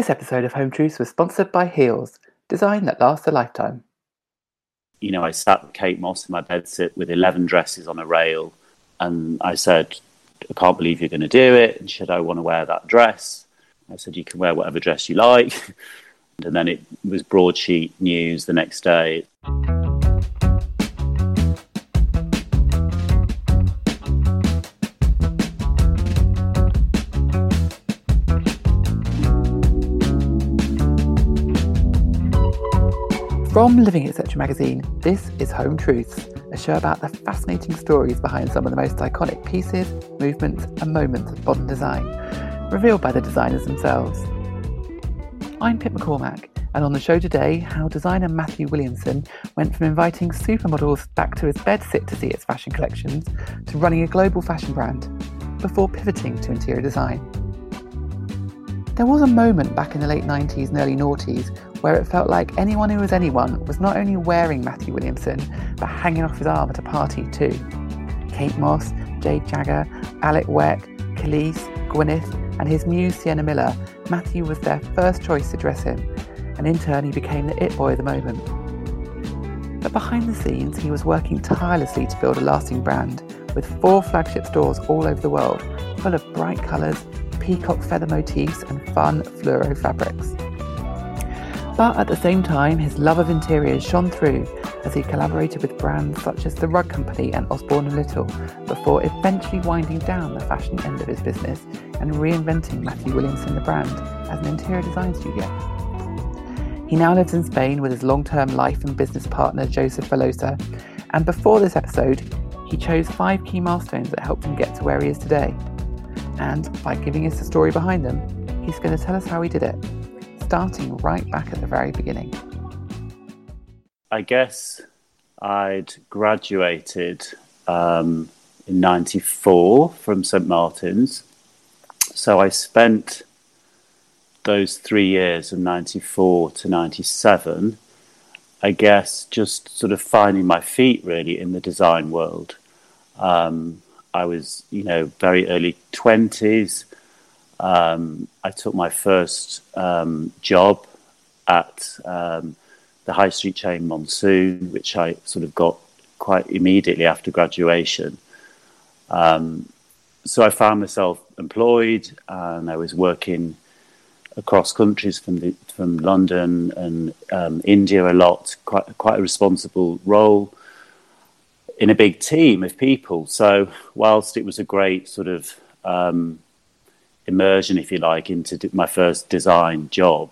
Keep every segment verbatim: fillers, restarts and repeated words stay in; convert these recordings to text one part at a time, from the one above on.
This episode of Home Truths was sponsored by Heal's, design that lasts a lifetime. You know, I sat with Kate Moss in my bedsit with eleven dresses on a rail, and I said, I can't believe you're going to do it. And she said, I want to wear that dress. I said, you can wear whatever dress you like. And then it was broadsheet news the next day. From Living Etc magazine, this is Home Truths, a show about the fascinating stories behind some of the most iconic pieces, movements and moments of modern design, revealed by the designers themselves. I'm Pip McCormack, and on the show today, how designer Matthew Williamson went from inviting supermodels back to his bedsit to see its fashion collections to running a global fashion brand, before pivoting to interior design. There was a moment back in the late nineties and early noughties where it felt like anyone who was anyone was not only wearing Matthew Williamson, but hanging off his arm at a party too. Kate Moss, Jade Jagger, Alec Weck, Kelis, Gwyneth and his muse Sienna Miller, Matthew was their first choice to dress him, and in turn he became the it boy of the moment. But behind the scenes he was working tirelessly to build a lasting brand, with four flagship stores all over the world, full of bright colours, peacock feather motifs and fun fluoro fabrics. But at the same time, his love of interiors shone through as he collaborated with brands such as The Rug Company and Osborne and Little, before eventually winding down the fashion end of his business and reinventing Matthew Williamson the brand as an interior design studio. He now lives in Spain with his long-term life and business partner Joseph Velosa, and before this episode, he chose five key milestones that helped him get to where he is today. And by giving us the story behind them, he's going to tell us how he did it, starting right back at the very beginning. I guess I'd graduated um, in ninety-four from Saint Martin's. So I spent those three years from ninety-four to ninety-seven, I guess, just sort of finding my feet really in the design world. Um, I was, you know, very early twenties. Um, I took my first um, job at um, the high street chain Monsoon, which I sort of got quite immediately after graduation. Um, so I found myself employed, and I was working across countries from the, from London and um, India a lot. Quite quite a responsible role in a big team of people. So whilst it was a great sort of um, immersion, if you like, into my first design job,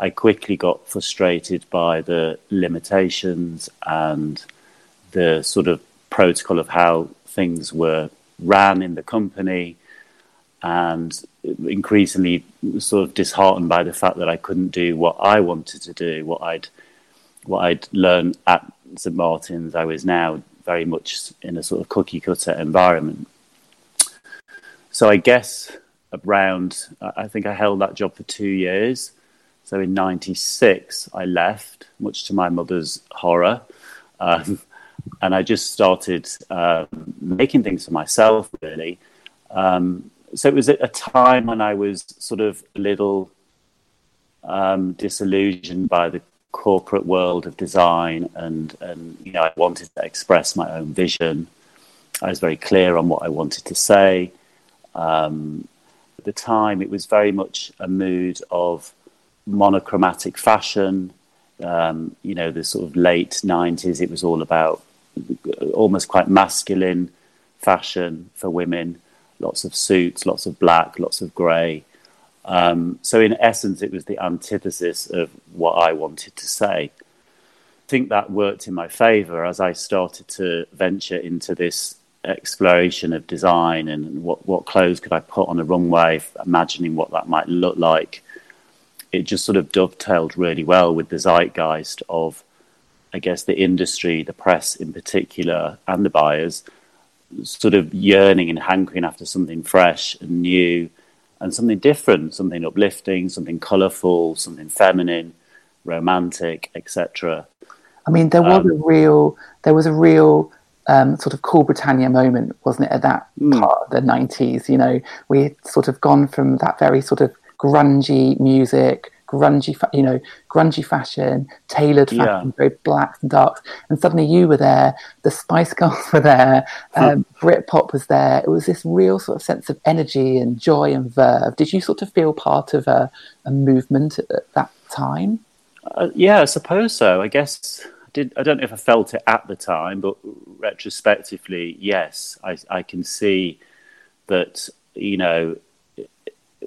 I quickly got frustrated by the limitations and the sort of protocol of how things were ran in the company, and increasingly sort of disheartened by the fact that I couldn't do what I wanted to do, what I'd what I'd learned at Saint Martin's. I was now very much in a sort of cookie cutter environment. So I guess around, I think I held that job for two years. So in ninety-six, I left, much to my mother's horror. Um, and I just started uh, making things for myself, really. Um, so it was at a time when I was sort of a little um, disillusioned by the corporate world of design, and and you know, I wanted to express my own vision. I was very clear on what I wanted to say. Um, at the time, it was very much a mood of monochromatic fashion. Um, you know, the sort of late nineties, it was all about almost quite masculine fashion for women. Lots of suits, lots of black, lots of grey. Um, so in essence, it was the antithesis of what I wanted to say. I think that worked in my favour as I started to venture into this exploration of design and what, what clothes could I put on a runway, imagining what that might look like. It just sort of dovetailed really well with the zeitgeist of, I guess, the industry, the press in particular, and the buyers sort of yearning and hankering after something fresh and new, and something different, something uplifting, something colourful, something feminine, romantic, et cetera. I mean, there was um, a real, there was a real um, sort of Cool Britannia moment, wasn't it, at that mm. part of the nineties? You know, we had sort of gone from that very sort of grungy music, grungy, fa- you know, grungy fashion, tailored fashion, yeah. very blacks and darks. And suddenly you were there, the Spice Girls were there, um, Britpop was there. It was this real sort of sense of energy and joy and verve. Did you sort of feel part of a, a movement at, at that time? Uh, yeah, I suppose so. I guess I did. I don't know if I felt it at the time, but retrospectively, yes, I, I can see that, you know,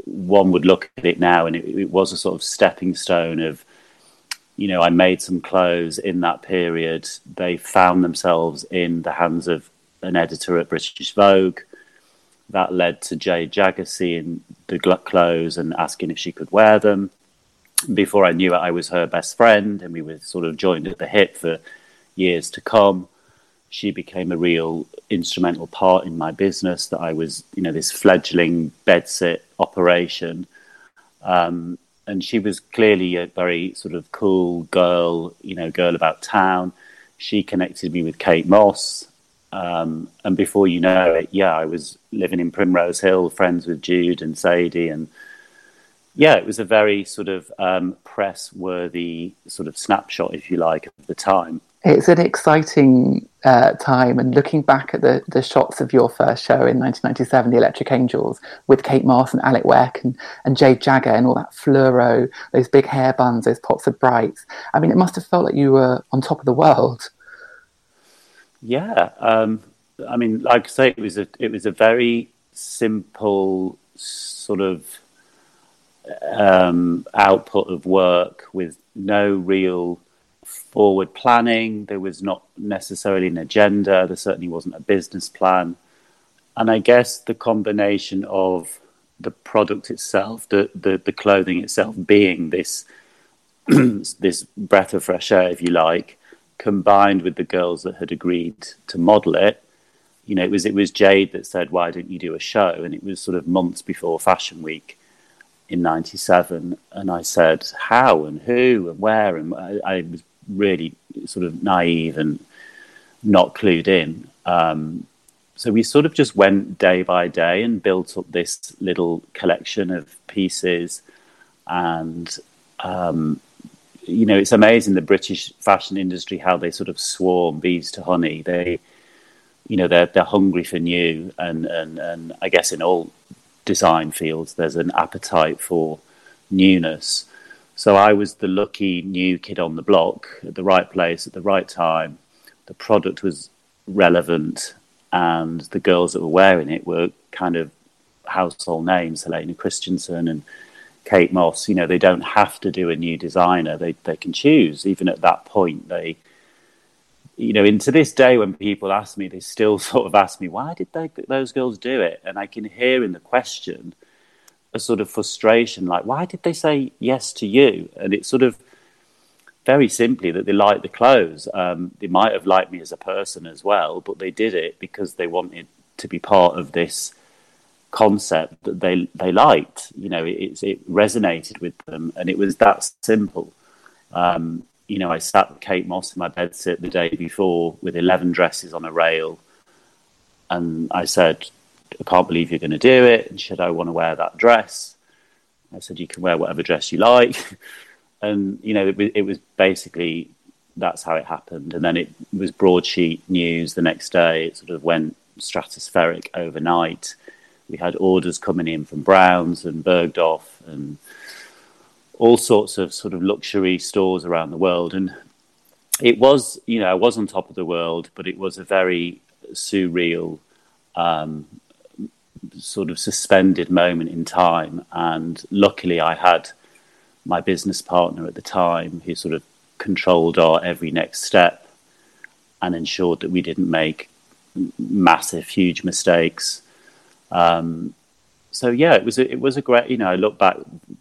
one would look at it now and it, it was a sort of stepping stone of, you know, I made some clothes in that period. They found themselves in the hands of an editor at British Vogue. That led to Jade Jagger seeing the clothes and asking if she could wear them. Before I knew it, I was her best friend and we were sort of joined at the hip for years to come. She became a real instrumental part in my business that I was, you know, this fledgling bedsit operation. Um, and she was clearly a very sort of cool girl, you know, girl about town. She connected me with Kate Moss. Um, and before you know it, yeah, I was living in Primrose Hill, friends with Jude and Sadie. And yeah, it was a very sort of um, press-worthy sort of snapshot, if you like, of the time. It's an exciting uh, time, and looking back at the, the shots of your first show in nineteen ninety-seven, The Electric Angels, with Kate Moss and Alec Weck and, and Jade Jagger and all that fluoro, those big hair buns, those pops of brights. I mean, it must have felt like you were on top of the world. Yeah, um, I mean, like I say, it was a it was a very simple sort of um, output of work with no real forward planning. There was not necessarily an agenda. There certainly wasn't a business plan. And I guess the combination of the product itself, the the, the clothing itself being this this breath of fresh air, if you like, combined with the girls that had agreed to model it. You know, it was it was Jade that said, why don't you do a show? And it was sort of months before Fashion Week in ninety-seven. And I said, how and who and where? And I, I was really sort of naive and not clued in. Um, so we sort of just went day by day and built up this little collection of pieces. And, um, you know, it's amazing the British fashion industry, how they sort of swarm bees to honey. They, you know, they're, they're hungry for new. And, and, and I guess in all design fields, there's an appetite for newness. So I was the lucky new kid on the block at the right place at the right time. The product was relevant and the girls that were wearing it were kind of household names, Helena Christensen and Kate Moss. You know, they don't have to do a new designer. They they can choose. Even at that point, they, you know, and to this day when people ask me, they still sort of ask me, why did they, those girls do it? And I can hear in the question a sort of frustration, like, why did they say yes to you? And it's sort of very simply that they liked the clothes. Um, they might have liked me as a person as well, but they did it because they wanted to be part of this concept that they they liked. You know, it, it resonated with them, and it was that simple. Um, you know, I sat with Kate Moss in my bedsit the day before with eleven dresses on a rail, and I said, I can't believe you're going to do it. And she said, I want to wear that dress. I said, you can wear whatever dress you like. And, you know, it, it was basically, that's how it happened. And then it was broadsheet news the next day. It sort of went stratospheric overnight. We had orders coming in from Browns and Bergdorf and all sorts of sort of luxury stores around the world. And it was, you know, I was on top of the world, but it was a very surreal um sort of suspended moment in time. And luckily I had my business partner at the time who sort of controlled our every next step and ensured that we didn't make massive, huge mistakes. Um, so yeah, it was, a, it was a great, you know, I look back,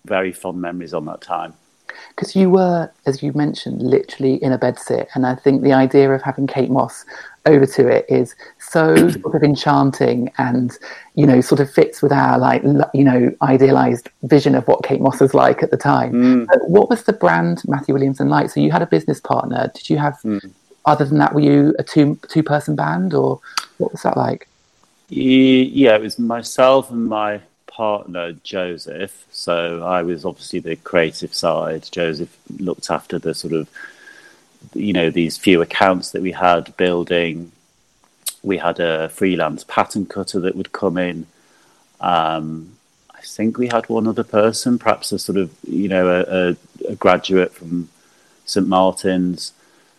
very fond memories on that time. Because you were, as you mentioned, literally in a bedsit. And I think the idea of having Kate Moss over to it is so sort of enchanting and, you know, sort of fits with our, like, you know, idealised vision of what Kate Moss is like at the time. Mm. But what was the brand Matthew Williamson like? So you had a business partner. Did you have, mm. other than that, were you a two, two-person band, or what was that like? Yeah, it was myself and my partner, Joseph. So I was obviously the creative side. Joseph looked after the sort of, you know, these few accounts that we had building. We had a freelance pattern cutter that would come in. Um, I think we had one other person, perhaps a sort of, you know, a, a, a graduate from Saint Martin's.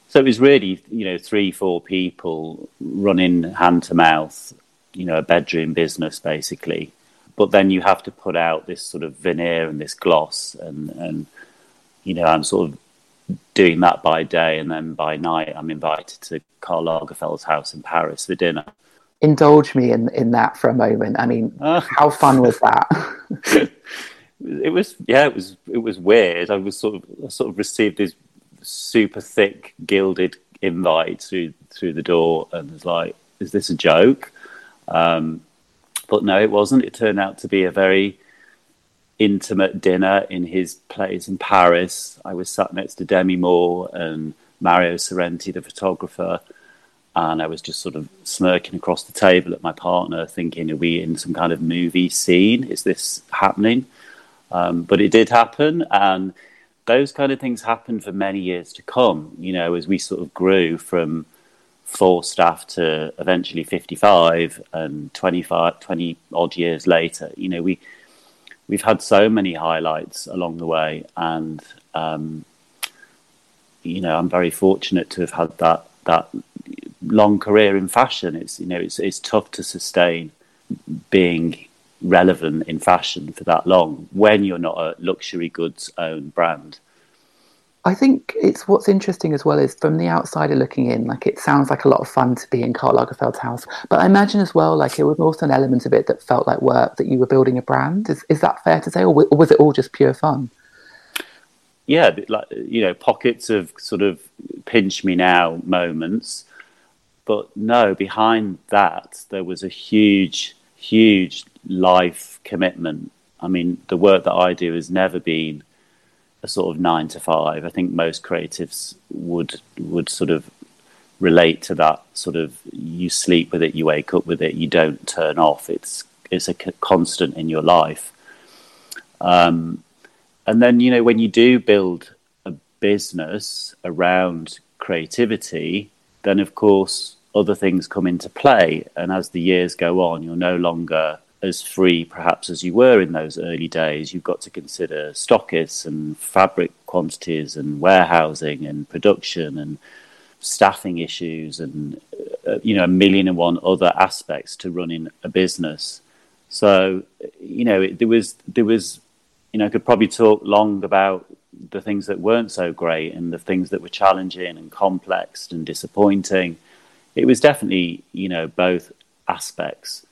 So it was really, you know, three, four people running hand to mouth, you know, a bedroom business, basically. But then you have to put out this sort of veneer and this gloss. And, and you know, I'm sort of doing that by day. And then by night, I'm invited to Karl Lagerfeld's house in Paris for dinner. Indulge me in, in that for a moment. I mean, uh, how fun was that? It was, yeah, it was, it was weird. I was sort of, I sort of received this super thick gilded invite through through the door and was like, is this a joke? Um but no, it wasn't. It turned out to be a very intimate dinner in his place in Paris. I was sat next to Demi Moore and Mario Sorrenti, the photographer, and I was just sort of smirking across the table at my partner thinking, are we in some kind of movie scene? Is this happening? Um but it did happen, and those kind of things happened for many years to come, you know, as we sort of grew from four staff to eventually fifty-five and twenty-five, twenty odd years later. You know, we, we've had so many highlights along the way. And, um, you know, I'm very fortunate to have had that, that long career in fashion. It's, you know, it's, it's tough to sustain being relevant in fashion for that long when you're not a luxury goods own brand. I think it's what's interesting as well is from the outsider looking in, like it sounds like a lot of fun to be in Karl Lagerfeld's house, but I imagine as well, like it was also an element of it that felt like work, that you were building a brand. Is, is that fair to say, or was it all just pure fun? Yeah, like, you know, pockets of sort of pinch me now moments, but no, behind that there was a huge huge life commitment. I mean, the work that I do has never been a sort of nine to five. I think most creatives would would sort of relate to that sort of, you sleep with it, you wake up with it, you don't turn off. It's it's a constant in your life. Um, and then, you know, when you do build a business around creativity, then of course other things come into play, and as the years go on, you're no longer as free perhaps as you were in those early days. You've got to consider stockists and fabric quantities and warehousing and production and staffing issues and uh, you know, a million and one other aspects to running a business. So, you know, it, there was there was you know, I could probably talk long about the things that weren't so great and the things that were challenging and complex and disappointing. It was definitely, you know, both aspects.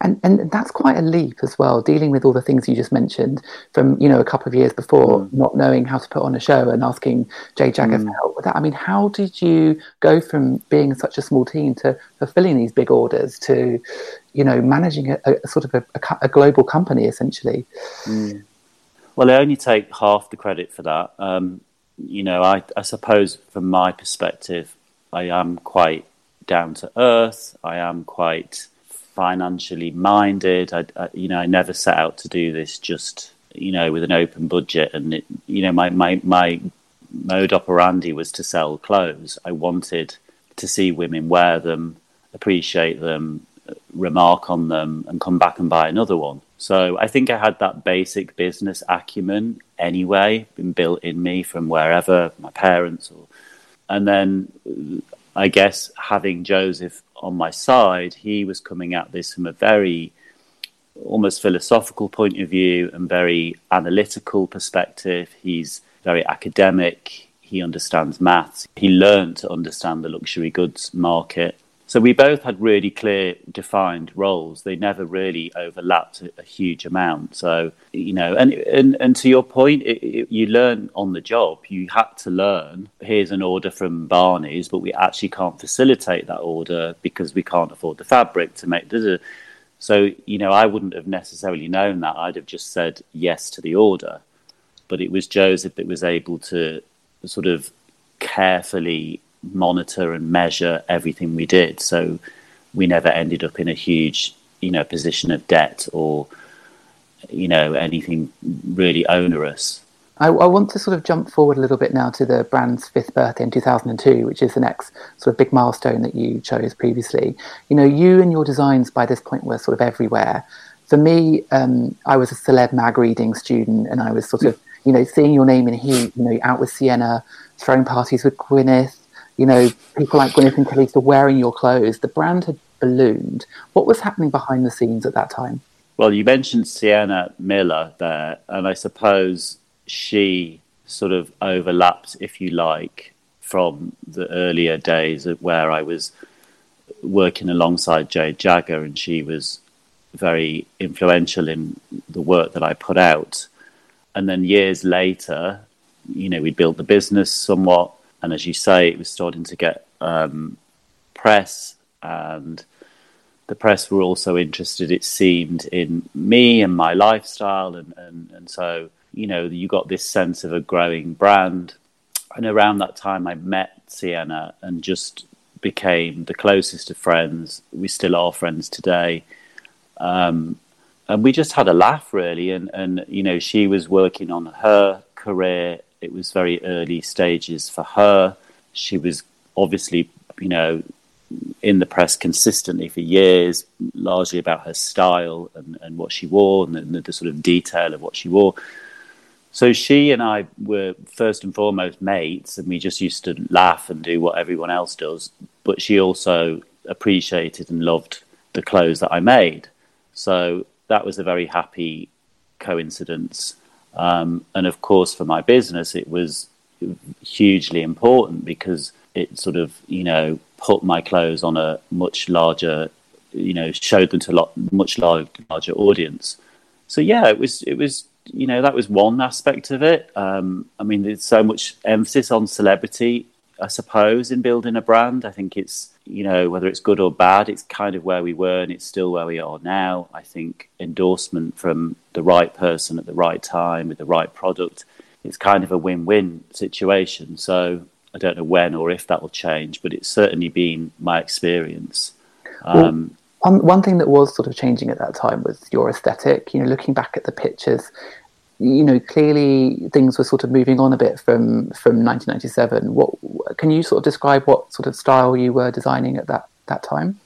And and that's quite a leap as well, dealing with all the things you just mentioned from, you know, a couple of years before, mm. not knowing how to put on a show and asking Jade Jagger mm. for help with that. I mean, how did you go from being such a small team to fulfilling these big orders to, you know, managing a, a sort of a, a, a global company, essentially? Mm. Well, I only take half the credit for that. Um, you know, I, I suppose from my perspective, I am quite down to earth. I am quite financially minded. I, I, you know, I never set out to do this just, you know, with an open budget. And it, you know, my my my mode operandi was to sell clothes. I wanted to see women wear them, appreciate them, remark on them, and come back and buy another one. So I think I had that basic business acumen anyway, been built in me from wherever, my parents, or, and then, I guess having Joseph on my side, he was coming at this from a very almost philosophical point of view and very analytical perspective. He's very academic. He understands maths. He learned to understand the luxury goods market. So we both had really clear, defined roles. They never really overlapped a, a huge amount. So, you know, and and, and to your point, it, it, you learn on the job. You had to learn, here's an order from Barney's, but we actually can't facilitate that order because we can't afford the fabric to make... Da-da. So, you know, I wouldn't have necessarily known that. I'd have just said yes to the order. But it was Joseph that was able to sort of carefully monitor and measure everything we did, so we never ended up in a huge, you know, position of debt or you know, anything really onerous. I, I want to sort of jump forward a little bit now to the brand's fifth birthday in two thousand two, which is the next sort of big milestone that you chose previously. You know, you and your designs by this point were sort of everywhere. For me, um, I was a celeb mag reading student, and I was sort of, you know, seeing your name in heat, you know, out with Sienna, throwing parties with Gwyneth, you know, people like Gwyneth and Kelis are wearing your clothes. The brand had ballooned. What was happening behind the scenes at that time? Well, you mentioned Sienna Miller there, and I suppose she sort of overlapped, if you like, from the earlier days of where I was working alongside Jade Jagger, and she was very influential in the work that I put out. And then years later, you know, we built the business somewhat, and as you say, it was starting to get um, press, and the press were also interested, it seemed, in me and my lifestyle, and, and, and so, you know, you got this sense of a growing brand. And around that time, I met Sienna and just became the closest of friends. We still are friends today. Um, and we just had a laugh, really. And, and, you know, she was working on her career. It was very early stages for her. She was obviously, you know, in the press consistently for years, largely about her style and, and what she wore, and the, the sort of detail of what she wore. So she and I were first and foremost mates, and we just used to laugh and do what everyone else does. But she also appreciated and loved the clothes that I made. So that was a very happy coincidence. Um, and of course, for my business, it was hugely important, because it sort of, you know, put my clothes on a much larger, you know, showed them to a lot, much larger, larger audience. So, yeah, it was, it was, you know, that was one aspect of it. Um, I mean, there's so much emphasis on celebrity, I suppose, in building a brand. I think it's, you know, whether it's good or bad, it's kind of where we were, and it's still where we are now. I think endorsement from the right person at the right time with the right product, it's kind of a win-win situation. So I don't know when or if that will change, but it's certainly been my experience. Um, well, one, one thing that was sort of changing at that time was your aesthetic. You know, looking back at the pictures, you know, clearly things were sort of moving on a bit from, from nineteen ninety-seven. What can you sort of describe what sort of style you were designing at that, that time?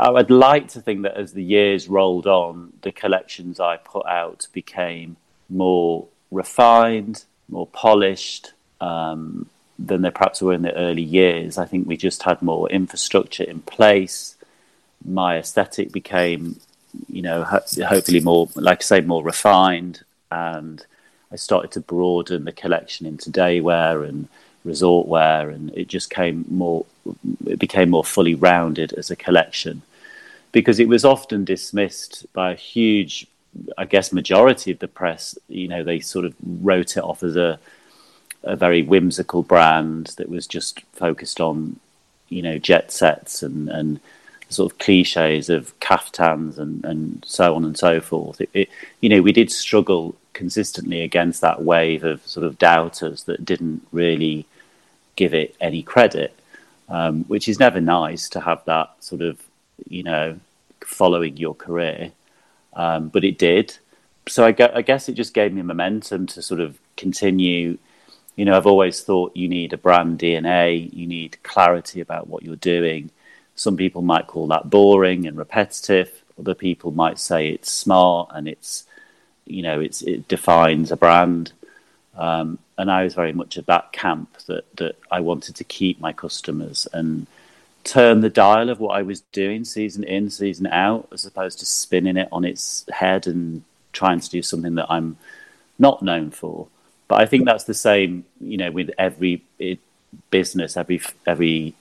I would like to think that as the years rolled on, the collections I put out became more refined, more polished, um, than they perhaps were in the early years. I think we just had more infrastructure in place. My aesthetic became, you know, hopefully more, like I say, more refined. And I started to broaden the collection into day wear and resort wear. And it just came more, it became more fully rounded as a collection, because it was often dismissed by a huge, I guess, majority of the press. You know, they sort of wrote it off as a, a very whimsical brand that was just focused on, you know, jet sets and, and sort of cliches of caftans and, and so on and so forth. It, it, you know, we did struggle consistently against that wave of sort of doubters that didn't really give it any credit, um, which is never nice to have that sort of, you know, following your career. Um, but it did. So I, go, I guess it just gave me momentum to sort of continue. You know, I've always thought you need a brand D N A, you need clarity about what you're doing. Some people might call that boring and repetitive. Other people might say it's smart and it's, you know, it's, it defines a brand. Um, and I was very much of that camp that, that I wanted to keep my customers and turn the dial of what I was doing season in, season out, as opposed to spinning it on its head and trying to do something that I'm not known for. But I think that's the same, you know, with every business, every every.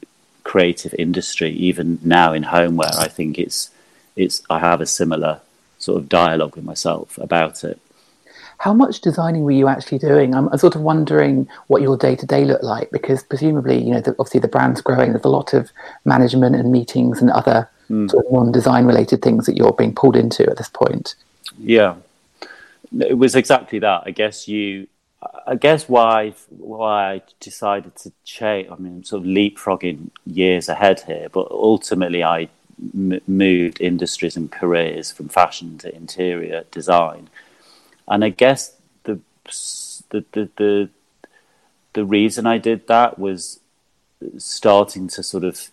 creative industry. Even now in homeware, I think it's it's I have a similar sort of dialogue with myself about it. How much designing were you actually doing? I'm sort of wondering what your day-to-day looked like, because presumably, you know, the, obviously the brand's growing, there's a lot of management and meetings and other mm. sort of non-design related things that you're being pulled into at this point. Yeah, it was exactly that. I guess you I guess why why I decided to change, I mean, sort of leapfrogging years ahead here, but ultimately I m- moved industries and careers from fashion to interior design. And I guess the the the the, the reason I did that was starting to sort of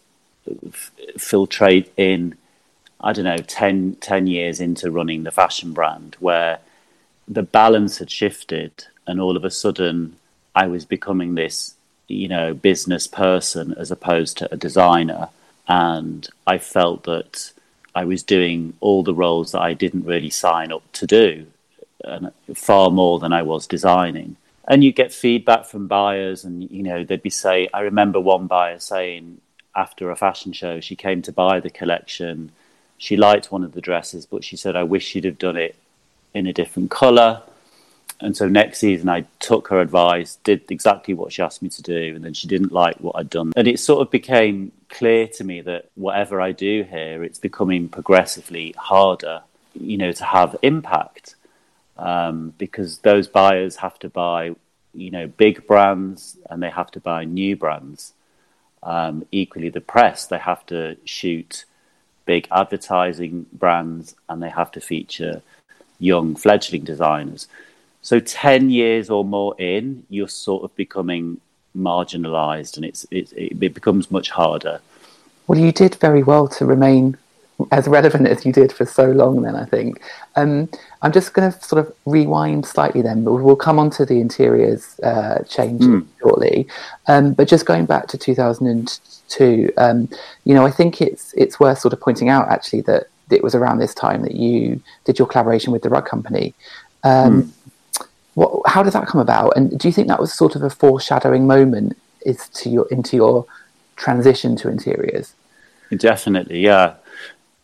f- filtrate in, I don't know, ten, ten years into running the fashion brand, where the balance had shifted and all of a sudden I was becoming this, you know, business person as opposed to a designer. And I felt that I was doing all the roles that I didn't really sign up to do, and far more than I was designing. And you get feedback from buyers, and, you know, they'd be saying, I remember one buyer saying after a fashion show, she came to buy the collection. She liked one of the dresses, but she said, I wish you'd have done it in a different colour. And so next season I took her advice, did exactly what she asked me to do, and then she didn't like what I'd done. And it sort of became clear to me that whatever I do here, it's becoming progressively harder, you know, to have impact, um, because those buyers have to buy, you know, big brands, and they have to buy new brands. Um, equally, the press, they have to shoot big advertising brands, and they have to feature young fledgling designers. So ten years or more in, you're sort of becoming marginalised, and it's, it's it becomes much harder. Well, you did very well to remain as relevant as you did for so long then, I think. Um, I'm just going to sort of rewind slightly then, but we'll come on to the interiors uh, change mm. shortly. Um, but just going back to two thousand two, um, you know, I think it's it's worth sort of pointing out actually that it was around this time that you did your collaboration with The Rug Company. Um mm. What, how did that come about? And do you think that was sort of a foreshadowing moment is to your into your transition to interiors? Definitely, yeah.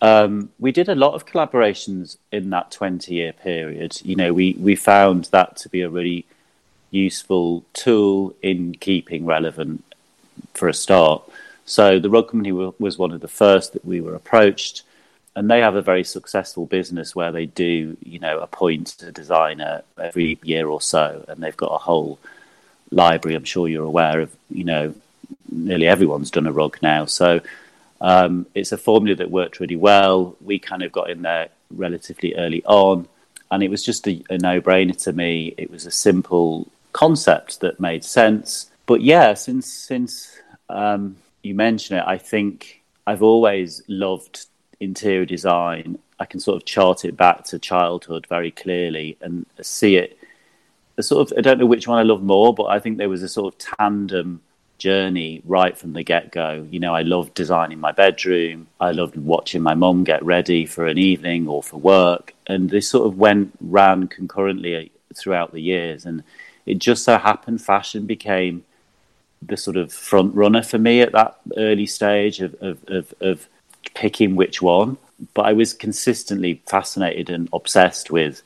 Um, we did a lot of collaborations in that twenty-year period. You know, we, we found that to be a really useful tool in keeping relevant for a start. So The Rug Company was one of the first that we were approached, and they have a very successful business where they do, you know, appoint a designer every year or so, and they've got a whole library. I'm sure you're aware of, you know, nearly everyone's done a rug now. So um, it's a formula that worked really well. We kind of got in there relatively early on, and it was just a, a no-brainer to me. It was a simple concept that made sense. But yeah, since, since um, you mention it, I think I've always loved interior design. I can sort of chart it back to childhood very clearly and see it a sort of, I don't know which one I love more, but I think there was a sort of tandem journey right from the get-go. You know, I loved designing my bedroom. I loved watching my mum get ready for an evening or for work. And they sort of went, ran concurrently throughout the years. And it just so happened fashion became the sort of front runner for me at that early stage of, of, of, of picking which one, but I was consistently fascinated and obsessed with,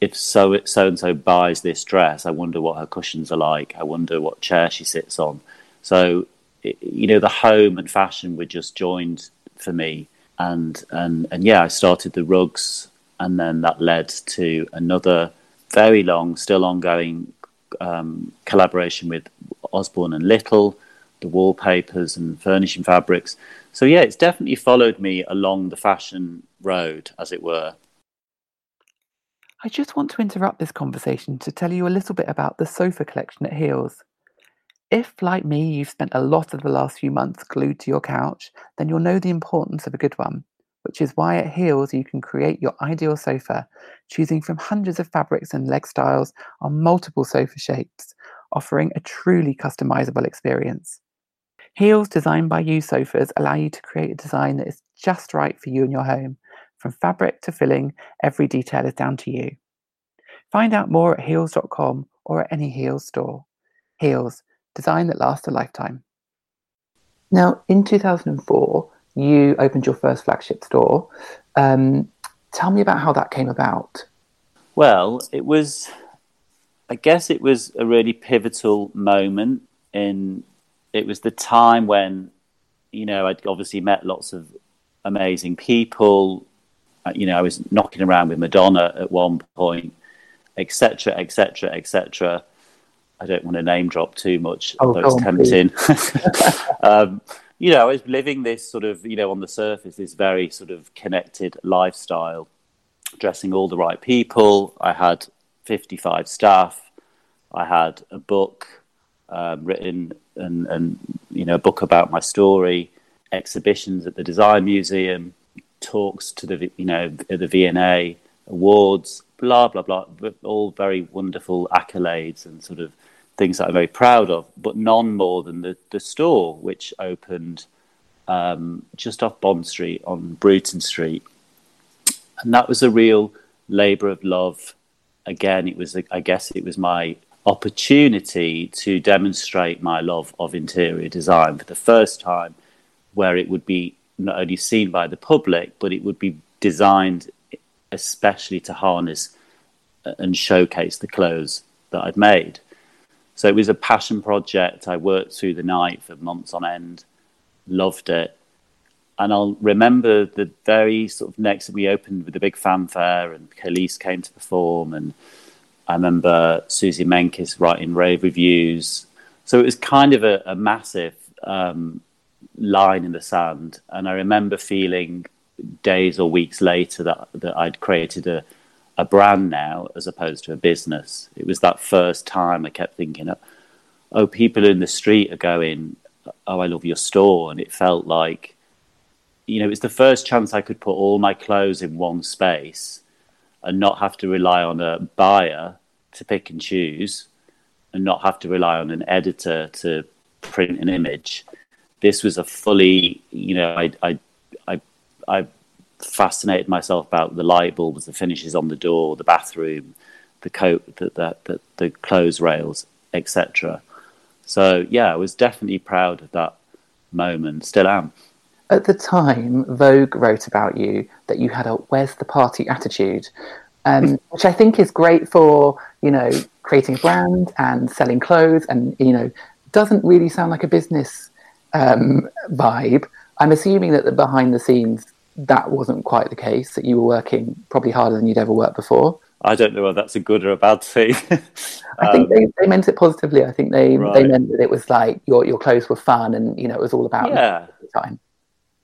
if so so and so buys this dress, I wonder what her cushions are like, I wonder what chair she sits on. So, you know, the home and fashion were just joined for me, and and and yeah, I started the rugs, and then that led to another very long, still ongoing um, collaboration with Osborne and Little, the wallpapers and furnishing fabrics. So yeah, it's definitely followed me along the fashion road, as it were. I just want to interrupt this conversation to tell you a little bit about the sofa collection at Heal's. If, like me, you've spent a lot of the last few months glued to your couch, then you'll know the importance of a good one, which is why at Heal's you can create your ideal sofa, choosing from hundreds of fabrics and leg styles on multiple sofa shapes, offering a truly customizable experience. Heal's Design by You sofas allow you to create a design that is just right for you and your home. From fabric to filling, every detail is down to you. Find out more at heals dot com or at any Heal's store. Heal's, design that lasts a lifetime. Now, in two thousand four, you opened your first flagship store. Um, tell me about how that came about. Well, it was, I guess it was a really pivotal moment in... It was the time when, you know, I'd obviously met lots of amazing people. You know, I was knocking around with Madonna at one point, et cetera, et cetera, et cetera. I don't want to name drop too much, although oh, it's tempting. um, you know, I was living this sort of, you know, on the surface, this very sort of connected lifestyle, dressing all the right people. I had fifty-five staff. I had a book um, written and, and, you know, a book about my story, exhibitions at the Design Museum, talks to the, you know, the V and A awards, blah, blah, blah, all very wonderful accolades and sort of things that I'm very proud of, but none more than the, the store, which opened um, just off Bond Street on Bruton Street. And that was a real labour of love. Again, it was, I guess it was my opportunity to demonstrate my love of interior design for the first time, where it would be not only seen by the public, but it would be designed especially to harness and showcase the clothes that I'd made. So it was a passion project. I worked through the night for months on end, loved it. And I'll remember the very sort of next, we opened with a big fanfare and Kelis came to perform. And I remember Susie Menkes writing rave reviews. So it was kind of a, a massive um, line in the sand. And I remember feeling days or weeks later that, that I'd created a, a brand now as opposed to a business. It was that first time I kept thinking, oh, people in the street are going, oh, I love your store. And it felt like, you know, it's the first chance I could put all my clothes in one space and not have to rely on a buyer to pick and choose and not have to rely on an editor to print an image. This was a fully, you know, I I I, I fascinated myself about the light bulbs, the finishes on the door, the bathroom, the coat, the, the, the, the clothes rails, et cetera. So, yeah, I was definitely proud of that moment, still am. At the time, Vogue wrote about you that you had a "where's the party" attitude, um, which I think is great for, you know, creating a brand and selling clothes, and, you know, doesn't really sound like a business um, vibe. I'm assuming that the behind the scenes that wasn't quite the case, that you were working probably harder than you'd ever worked before. I don't know whether that's a good or a bad thing. um, I think they, they meant it positively. I think they, right. they meant that it was like your your clothes were fun and, you know, it was all about yeah. at the time.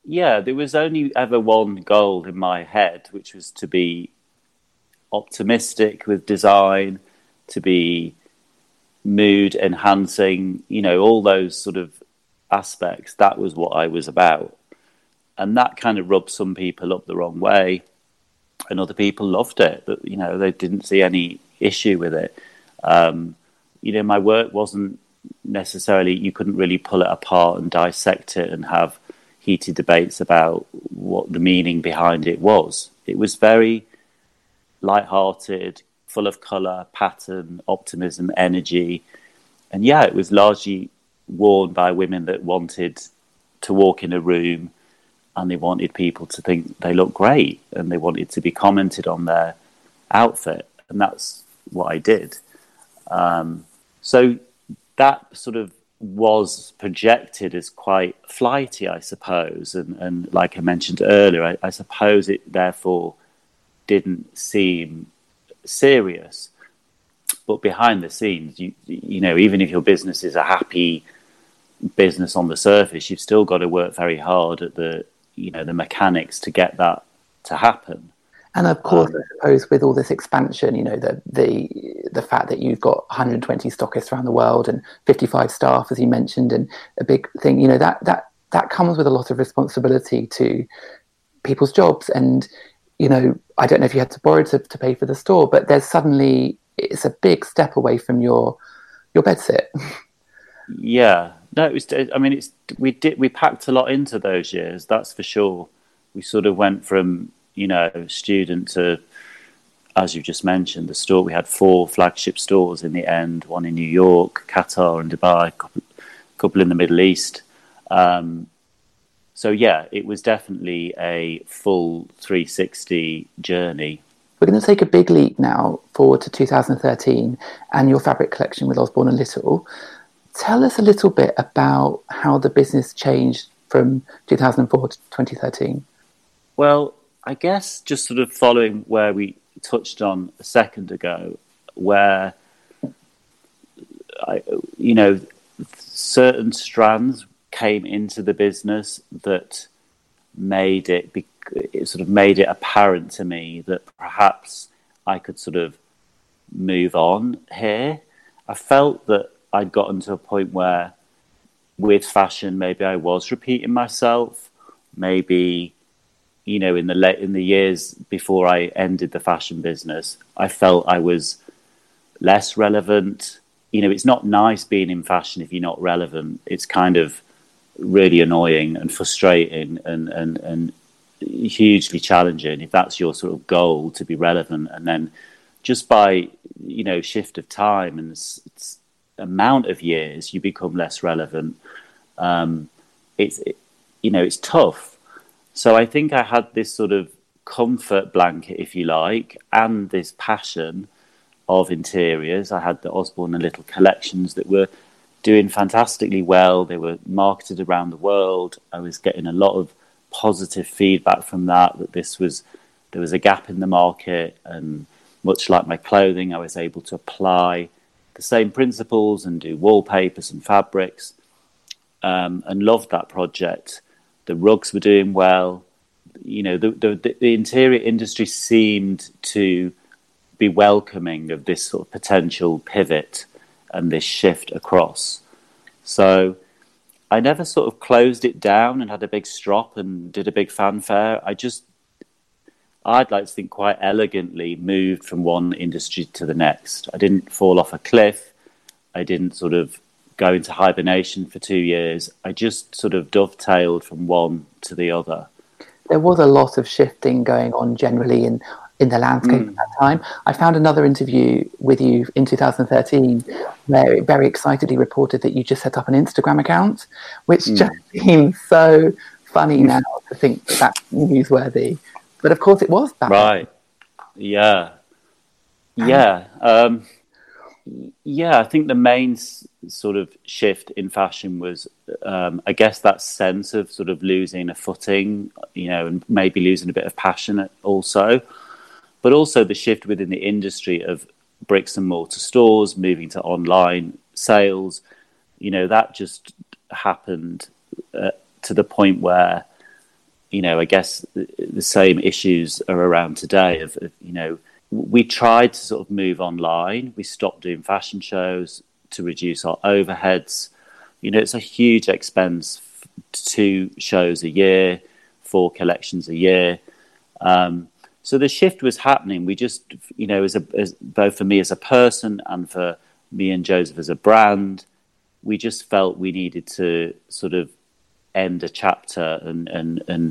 Yeah, there was only ever one goal in my head, which was to be optimistic with design, to be mood enhancing, you know, all those sort of aspects. That was what I was about. And that kind of rubbed some people up the wrong way. And other people loved it, but, you know, they didn't see any issue with it. Um, you know, my work wasn't necessarily, you couldn't really pull it apart and dissect it and have heated debates about what the meaning behind it was. It was very light-hearted, full of colour, pattern, optimism, energy. And yeah, it was largely worn by women that wanted to walk in a room and they wanted people to think they look great and they wanted to be commented on their outfit. And that's what I did. Um, so that sort of was projected as quite flighty, I suppose, and, and like I mentioned earlier, I, I suppose it therefore didn't seem serious. But behind the scenes, you you know, even if your business is a happy business on the surface, you've still got to work very hard at the, you know, the mechanics to get that to happen. And of course, um, I suppose with all this expansion, you know, the the the fact that you've got one hundred twenty stockists around the world and fifty-five staff, as you mentioned, and a big thing, you know, that that that comes with a lot of responsibility to people's jobs. And, you know, I don't know if you had to borrow to, to pay for the store, but there's suddenly, it's a big step away from your your bedsit. Yeah, no, it was. I mean, it's we did we packed a lot into those years, that's for sure. We sort of went from, you know, student to, as you just mentioned, the store. We had four flagship stores in the end, one in New York, Qatar and Dubai, a couple, couple in the Middle East. Um, so, yeah, it was definitely a full three sixty journey. We're going to take a big leap now forward to two thousand thirteen and your fabric collection with Osborne and Little. Tell us a little bit about how the business changed from two thousand four to twenty thirteen. Well, I guess just sort of following where we touched on a second ago, where, I, you know, certain strands came into the business that made it, be, it sort of made it apparent to me that perhaps I could sort of move on here. I felt that I'd gotten to a point where with fashion, maybe I was repeating myself. Maybe, you know, in the late, in the years before I ended the fashion business, I felt I was less relevant. You know, it's not nice being in fashion if you're not relevant. It's kind of really annoying and frustrating and, and, and hugely challenging if that's your sort of goal, to be relevant. And then just by, you know, shift of time and it's, it's amount of years, you become less relevant. Um, it's, it, you know, it's tough. So I think I had this sort of comfort blanket, if you like, and this passion of interiors. I had the Osborne and Little collections that were doing fantastically well. They were marketed around the world. I was getting a lot of positive feedback from that, that this was, there was a gap in the market, and much like my clothing, I was able to apply the same principles and do wallpapers and fabrics, um, and loved that project. The rugs were doing well. You know, the, the, the interior industry seemed to be welcoming of this sort of potential pivot and this shift across. So I never sort of closed it down and had a big strop and did a big fanfare. I just, I'd like to think quite elegantly moved from one industry to the next. I didn't fall off a cliff. I didn't sort of go into hibernation for two years. I just sort of dovetailed from one to the other. There was a lot of shifting going on generally in in the landscape mm. at that time. I found another interview with you in two thousand thirteen where it very excitedly reported that you just set up an Instagram account, which mm. just seems so funny now to think that that's newsworthy. But of course it was that. Right. Yeah. Yeah. Um, yeah, I think the main s- sort of shift in fashion was, um, I guess, that sense of sort of losing a footing, you know, and maybe losing a bit of passion also. But also the shift within the industry of bricks and mortar stores moving to online sales, you know, that just happened uh, to the point where, you know, I guess the, the same issues are around today of, of, you know, we tried to sort of move online. We stopped doing fashion shows to reduce our overheads. You know, it's a huge expense, f- two shows a year, four collections a year. Um So the shift was happening. We just, you know, as, a, as both for me as a person and for me and Joseph as a brand, we just felt we needed to sort of end a chapter and and, and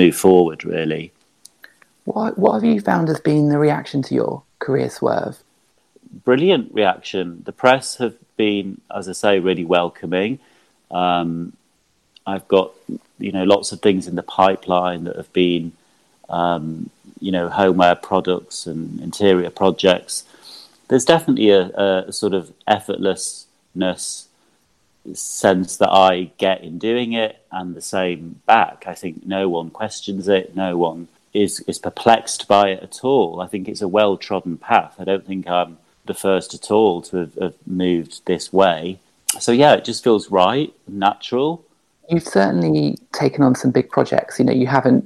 move forward, really. What, what have you found has been the reaction to your career swerve? Brilliant reaction. The press have been, as I say, really welcoming. Um, I've got, you know, lots of things in the pipeline that have been... Um, you know, homeware products and interior projects. There's definitely a, a sort of effortlessness sense that I get in doing it, and the same back. I think no one questions it. No one is, is perplexed by it at all. I think it's a well-trodden path. I don't think I'm the first at all to have, have moved this way. So, yeah, it just feels right, natural. You've certainly taken on some big projects. You know, you haven't...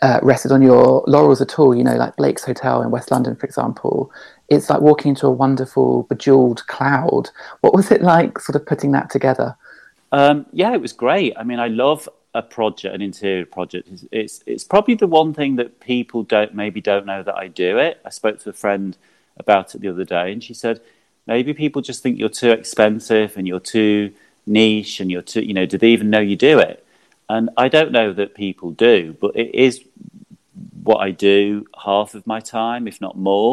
Uh, rested on your laurels at all, you know, like Blake's Hotel in West London, for example. It's like walking into a wonderful, bejeweled cloud. What was it like sort of putting that together? Um, yeah, it was great. I mean, I love a project, an interior project. It's, it's, it's probably the one thing that people don't maybe don't know that I do it. I spoke to a friend about it the other day and she said, maybe people just think you're too expensive and you're too niche and you're too, you know, do they even know you do it? And I don't know that people do, but it is what I do half of my time, if not more,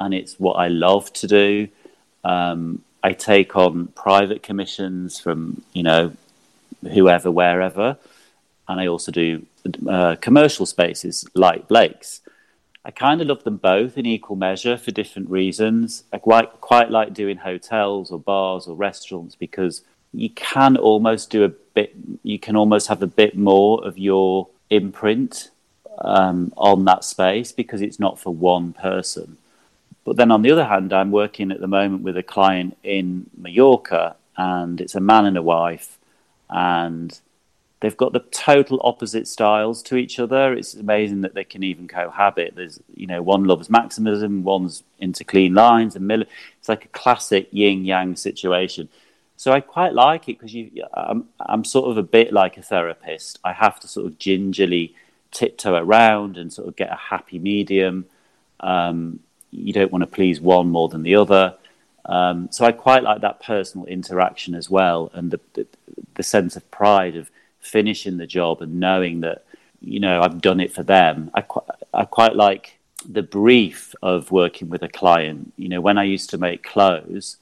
and it's what I love to do. Um, I take on private commissions from, you know, whoever, wherever, and I also do uh, commercial spaces like Blake's. I kind of love them both in equal measure for different reasons. I quite, quite like doing hotels or bars or restaurants because you can almost do a bit, you can almost have a bit more of your imprint um, on that space because it's not for one person. But then on the other hand, I'm working at the moment with a client in Mallorca, and it's a man and a wife, and they've got the total opposite styles to each other. It's amazing that they can even cohabit. There's, you know, one loves maximalism, one's into clean lines and Miller. It's like a classic yin yang situation. So I quite like it because you, I'm, I'm sort of a bit like a therapist. I have to sort of gingerly tiptoe around and sort of get a happy medium. Um, you don't want to please one more than the other. Um, so I quite like that personal interaction as well, and the, the the sense of pride of finishing the job and knowing that, you know, I've done it for them. I quite, I quite like the brief of working with a client. You know, when I used to make clothes,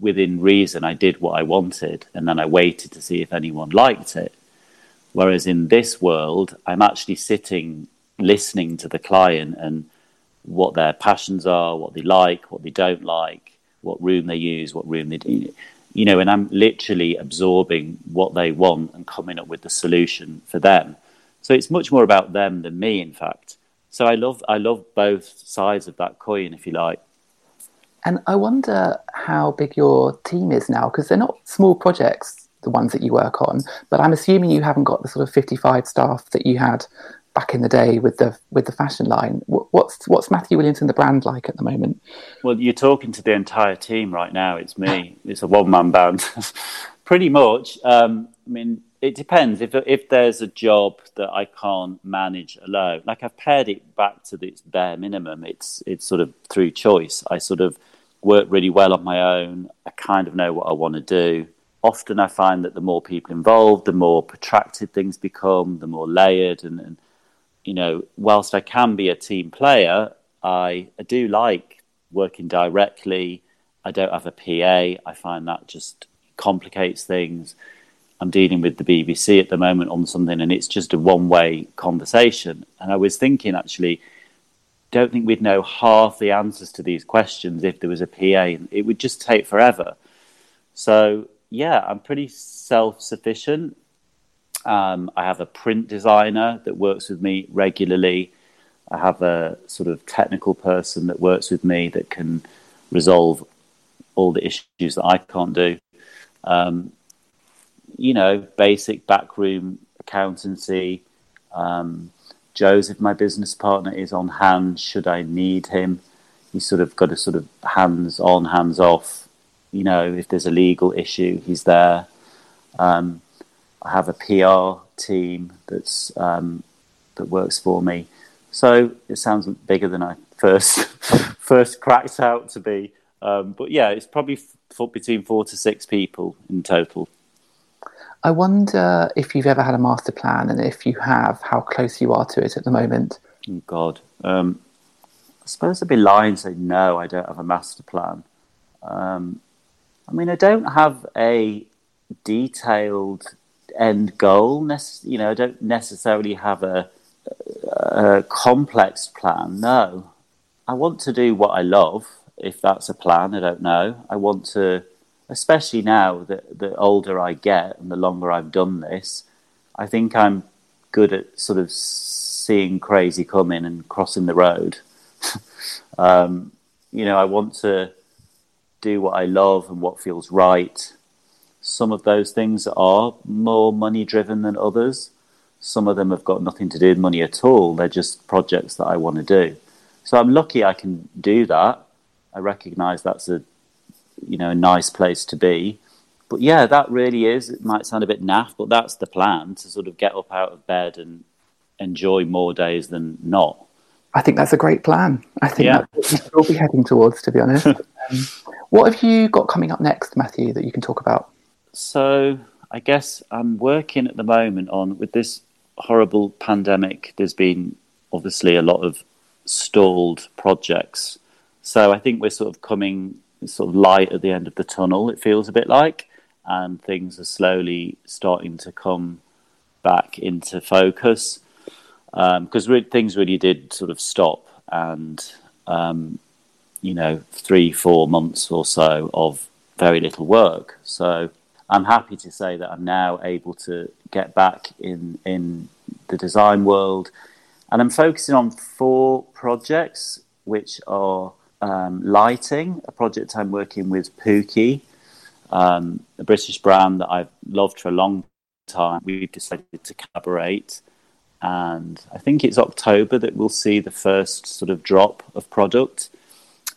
within reason, I did what I wanted, and then I waited to see if anyone liked it. Whereas in this world, I'm actually sitting, listening to the client and what their passions are, what they like, what they don't like, what room they use, what room they do. You know, and I'm literally absorbing what they want and coming up with the solution for them. So it's much more about them than me, in fact. So I love, I love both sides of that coin, if you like. And I wonder how big your team is now, because they're not small projects, the ones that you work on, but I'm assuming you haven't got the sort of fifty-five staff that you had back in the day with the with the fashion line. What's what's Matthew Williamson, the brand, like at the moment? Well, you're talking to the entire team right now. It's me. It's a one-man band. Pretty much. Um, I mean, it depends. If if there's a job that I can't manage alone, like I've pared it back to its bare minimum. It's it's sort of through choice. I sort of work really well on my own. I kind of know what I want to do. Often I find that the more people involved, the more protracted things become, the more layered. And, and you know, whilst I can be a team player, I, I do like working directly. I don't have a P A. I find that just complicates things. I'm dealing with the B B C at the moment on something, and it's just a one-way conversation. And I was thinking, actually, don't think we'd know half the answers to these questions if there was a P A. It would just take forever. So, yeah, I'm pretty self-sufficient. Um, I have a print designer that works with me regularly. I have a sort of technical person that works with me that can resolve all the issues that I can't do. Um, you know, basic backroom accountancy. Um, Joseph, my business partner, is on hand should I need him. He's sort of got a sort of hands on, hands off. You know, if there's a legal issue, he's there. Um, I have a P R team that's um, that works for me. So it sounds bigger than I first first cracked out to be. Um, but yeah, it's probably f- between four to six people in total. I wonder if you've ever had a master plan, and if you have, how close you are to it at the moment. Oh, God. Um, I suppose I'd be lying to say, no, I don't have a master plan. Um, I mean, I don't have a detailed end goal. Nece- you know, I don't necessarily have a, a complex plan, no. I want to do what I love, if that's a plan, I don't know. I want to... Especially now that the older I get and the longer I've done this, I think I'm good at sort of seeing crazy coming and crossing the road. um, you know, I want to do what I love and what feels right. Some of those things are more money-driven than others. Some of them have got nothing to do with money at all. They're just projects that I want to do. So I'm lucky I can do that. I recognise that's a you know, a nice place to be. But yeah, that really is, it might sound a bit naff, but that's the plan, to sort of get up out of bed and enjoy more days than not. I think that's a great plan. I think yeah. That's what we'll be heading towards, to be honest. um, what have you got coming up next, Matthew, that you can talk about? So I guess I'm working at the moment on, with this horrible pandemic, there's been obviously a lot of stalled projects. So I think we're sort of coming... It's sort of light at the end of the tunnel, it feels a bit like, and things are slowly starting to come back into focus, because um, re- things really did sort of stop, and um, you know, three, four months or so of very little work. So I'm happy to say that I'm now able to get back in in the design world, and I'm focusing on four projects, which are Um, lighting, a project I'm working with Pookie, um, a British brand that I've loved for a long time, we've decided to cabaret. And I think it's October that we'll see the first sort of drop of product.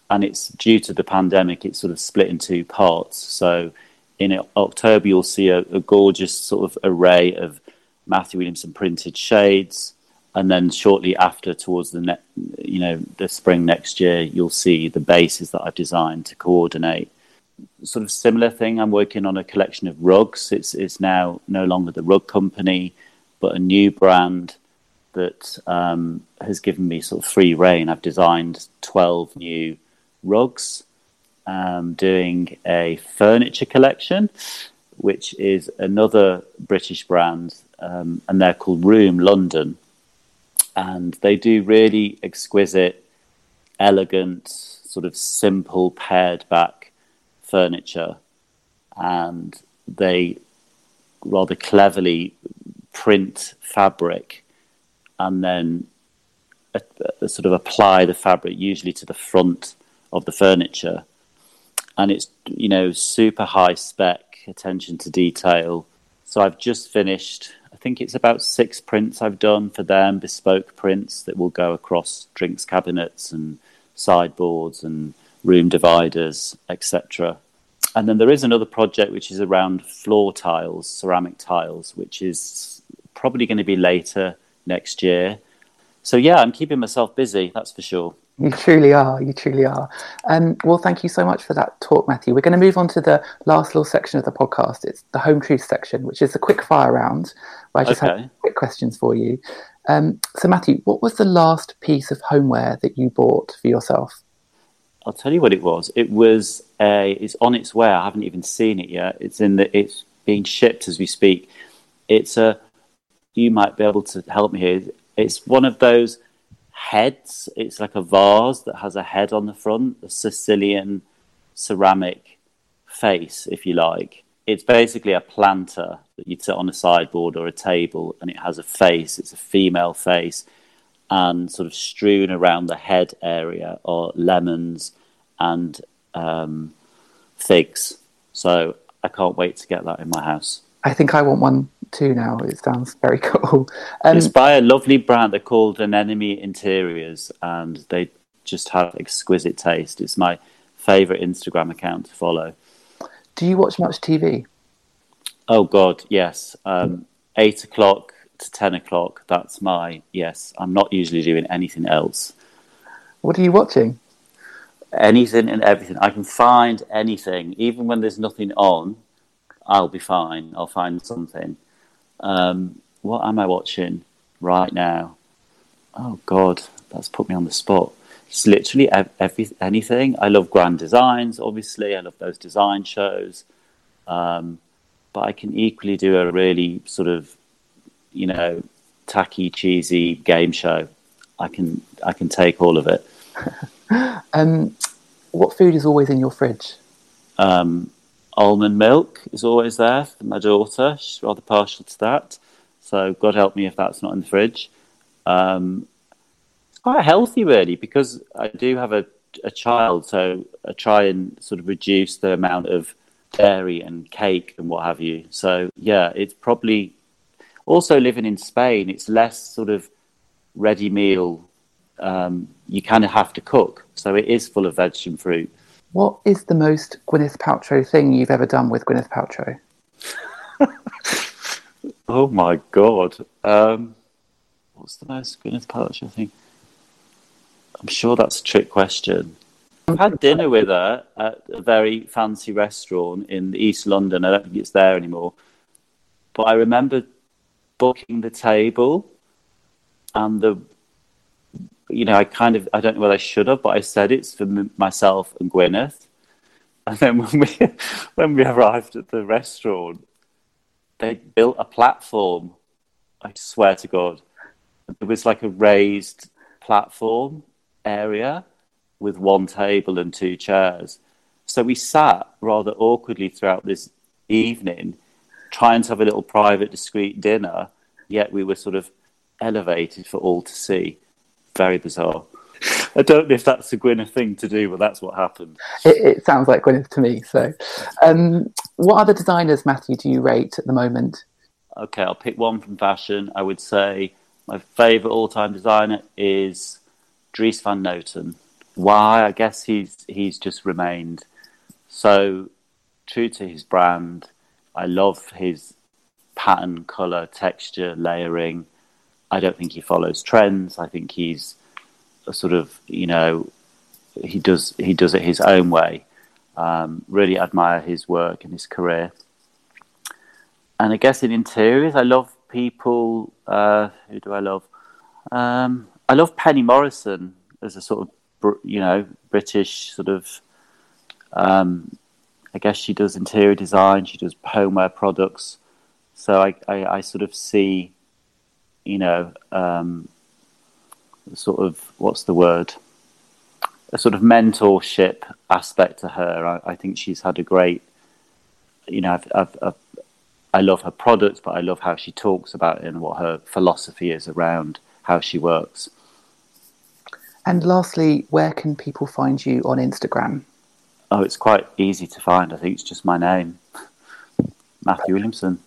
And it's due to the pandemic, it's sort of split in two parts. So in October, you'll see a, a gorgeous sort of array of Matthew Williamson printed shades. And then shortly after, towards the ne- you know the spring next year, you'll see the bases that I've designed to coordinate. Sort of similar thing, I'm working on a collection of rugs. It's it's now no longer the Rug Company, but a new brand that um, has given me sort of free reign. I've designed twelve new rugs, um, doing a furniture collection, which is another British brand, um, and they're called Room London. And they do really exquisite, elegant, sort of simple, pared-back furniture. And they rather cleverly print fabric and then a, a sort of apply the fabric usually to the front of the furniture. And it's, you know, super high-spec, attention to detail. So I've just finished... I think it's about six prints I've done for them, bespoke prints that will go across drinks cabinets and sideboards and room dividers, et cetera. And then there is another project which is around floor tiles, ceramic tiles, which is probably going to be later next year. So yeah, I'm keeping myself busy, that's for sure. You truly are. You truly are. Um, well, thank you so much for that talk, Matthew. We're going to move on to the last little section of the podcast. It's the Home Truth section, which is the quick fire round, where I just okay. have quick questions for you. Um, so, Matthew, what was the last piece of homeware that you bought for yourself? I'll tell you what it was. It was a. It's on its way. I haven't even seen it yet. It's in the. It's being shipped as we speak. It's a. You might be able to help me here. It's one of those. Heads. It's like a vase that has a head on the front, a Sicilian ceramic face, if you like. It's basically a planter that you'd sit on a sideboard or a table, and it has a face. It's a female face, and sort of strewn around the head area are lemons and um, figs. So I can't wait to get that in my house. I think I want one too now. It sounds very cool. Um, it's by a lovely brand. They're called Anemone Interiors, and they just have exquisite taste. It's my favourite Instagram account to follow. Do you watch much T V? Oh, God, yes. Um, eight o'clock to ten o'clock, that's my, yes. I'm not usually doing anything else. What are you watching? Anything and everything. I can find anything, even when there's nothing on. I'll be fine. I'll find something. Um, what am I watching right now? Oh, God, that's put me on the spot. It's literally every, anything. I love Grand Designs, obviously. I love those design shows. Um, but I can equally do a really sort of, you know, tacky, cheesy game show. I can I can take all of it. um, what food is always in your fridge? Um Almond milk is always there for my daughter. She's rather partial to that. So God help me if that's not in the fridge. Um, it's quite healthy, really, because I do have a, a child. So I try and sort of reduce the amount of dairy and cake and what have you. So, yeah, it's probably... Also, living in Spain, it's less sort of ready meal. Um, you kind of have to cook. So it is full of veg and fruit. What is the most Gwyneth Paltrow thing you've ever done with Gwyneth Paltrow? Oh, my God. Um, what's the most Gwyneth Paltrow thing? I'm sure that's a trick question. I've had dinner with her at a very fancy restaurant in East London. I don't think it's there anymore. But I remember booking the table and the... You know, I kind of, I don't know whether I should have, but I said it's for m- myself and Gwyneth. And then when we when we arrived at the restaurant, they built a platform. I swear to God. It was like a raised platform area with one table and two chairs. So we sat rather awkwardly throughout this evening, trying to have a little private, discreet dinner, yet we were sort of elevated for all to see. Very bizarre. I don't know if that's a Gwyneth thing to do, but that's what happened. It, it sounds like Gwyneth to me. So, um, what other designers, Matthew, do you rate at the moment? okay, I'll pick one from fashion. I would say my favourite all-time designer is Dries van Noten. Why? I guess he's he's just remained so true to his brand. I love his pattern, colour, texture, layering. I don't think he follows trends. I think he's a sort of, you know, he does he does it his own way. Um, really admire his work and his career. And I guess in interiors, I love people. Uh, who do I love? Um, I love Penny Morrison as a sort of, you know, British sort of. Um, I guess she does interior design. She does homeware products. So I, I, I sort of see, you know, um, sort of what's the word? A sort of mentorship aspect to her. I, I think she's had a great, you know, I've, I've, I've, I love her products, but I love how she talks about it and what her philosophy is around how she works. And lastly, where can people find you on Instagram? Oh, it's quite easy to find. I think it's just my name, Matthew Williamson.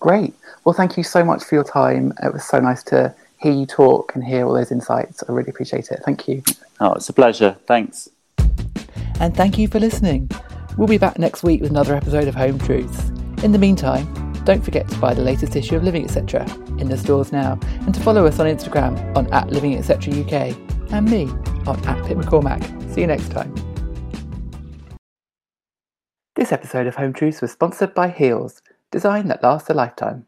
Great. Well, thank you so much for your time. It was so nice to hear you talk and hear all those insights. I really appreciate it. Thank you. Oh, it's a pleasure. Thanks. And thank you for listening. We'll be back next week with another episode of Home Truths. In the meantime, don't forget to buy the latest issue of Living Etc in the stores now, and to follow us on Instagram on at Living Etc U K and me on at Pip McCormack. See you next time. This episode of Home Truths was sponsored by Heal's, design that lasts a lifetime.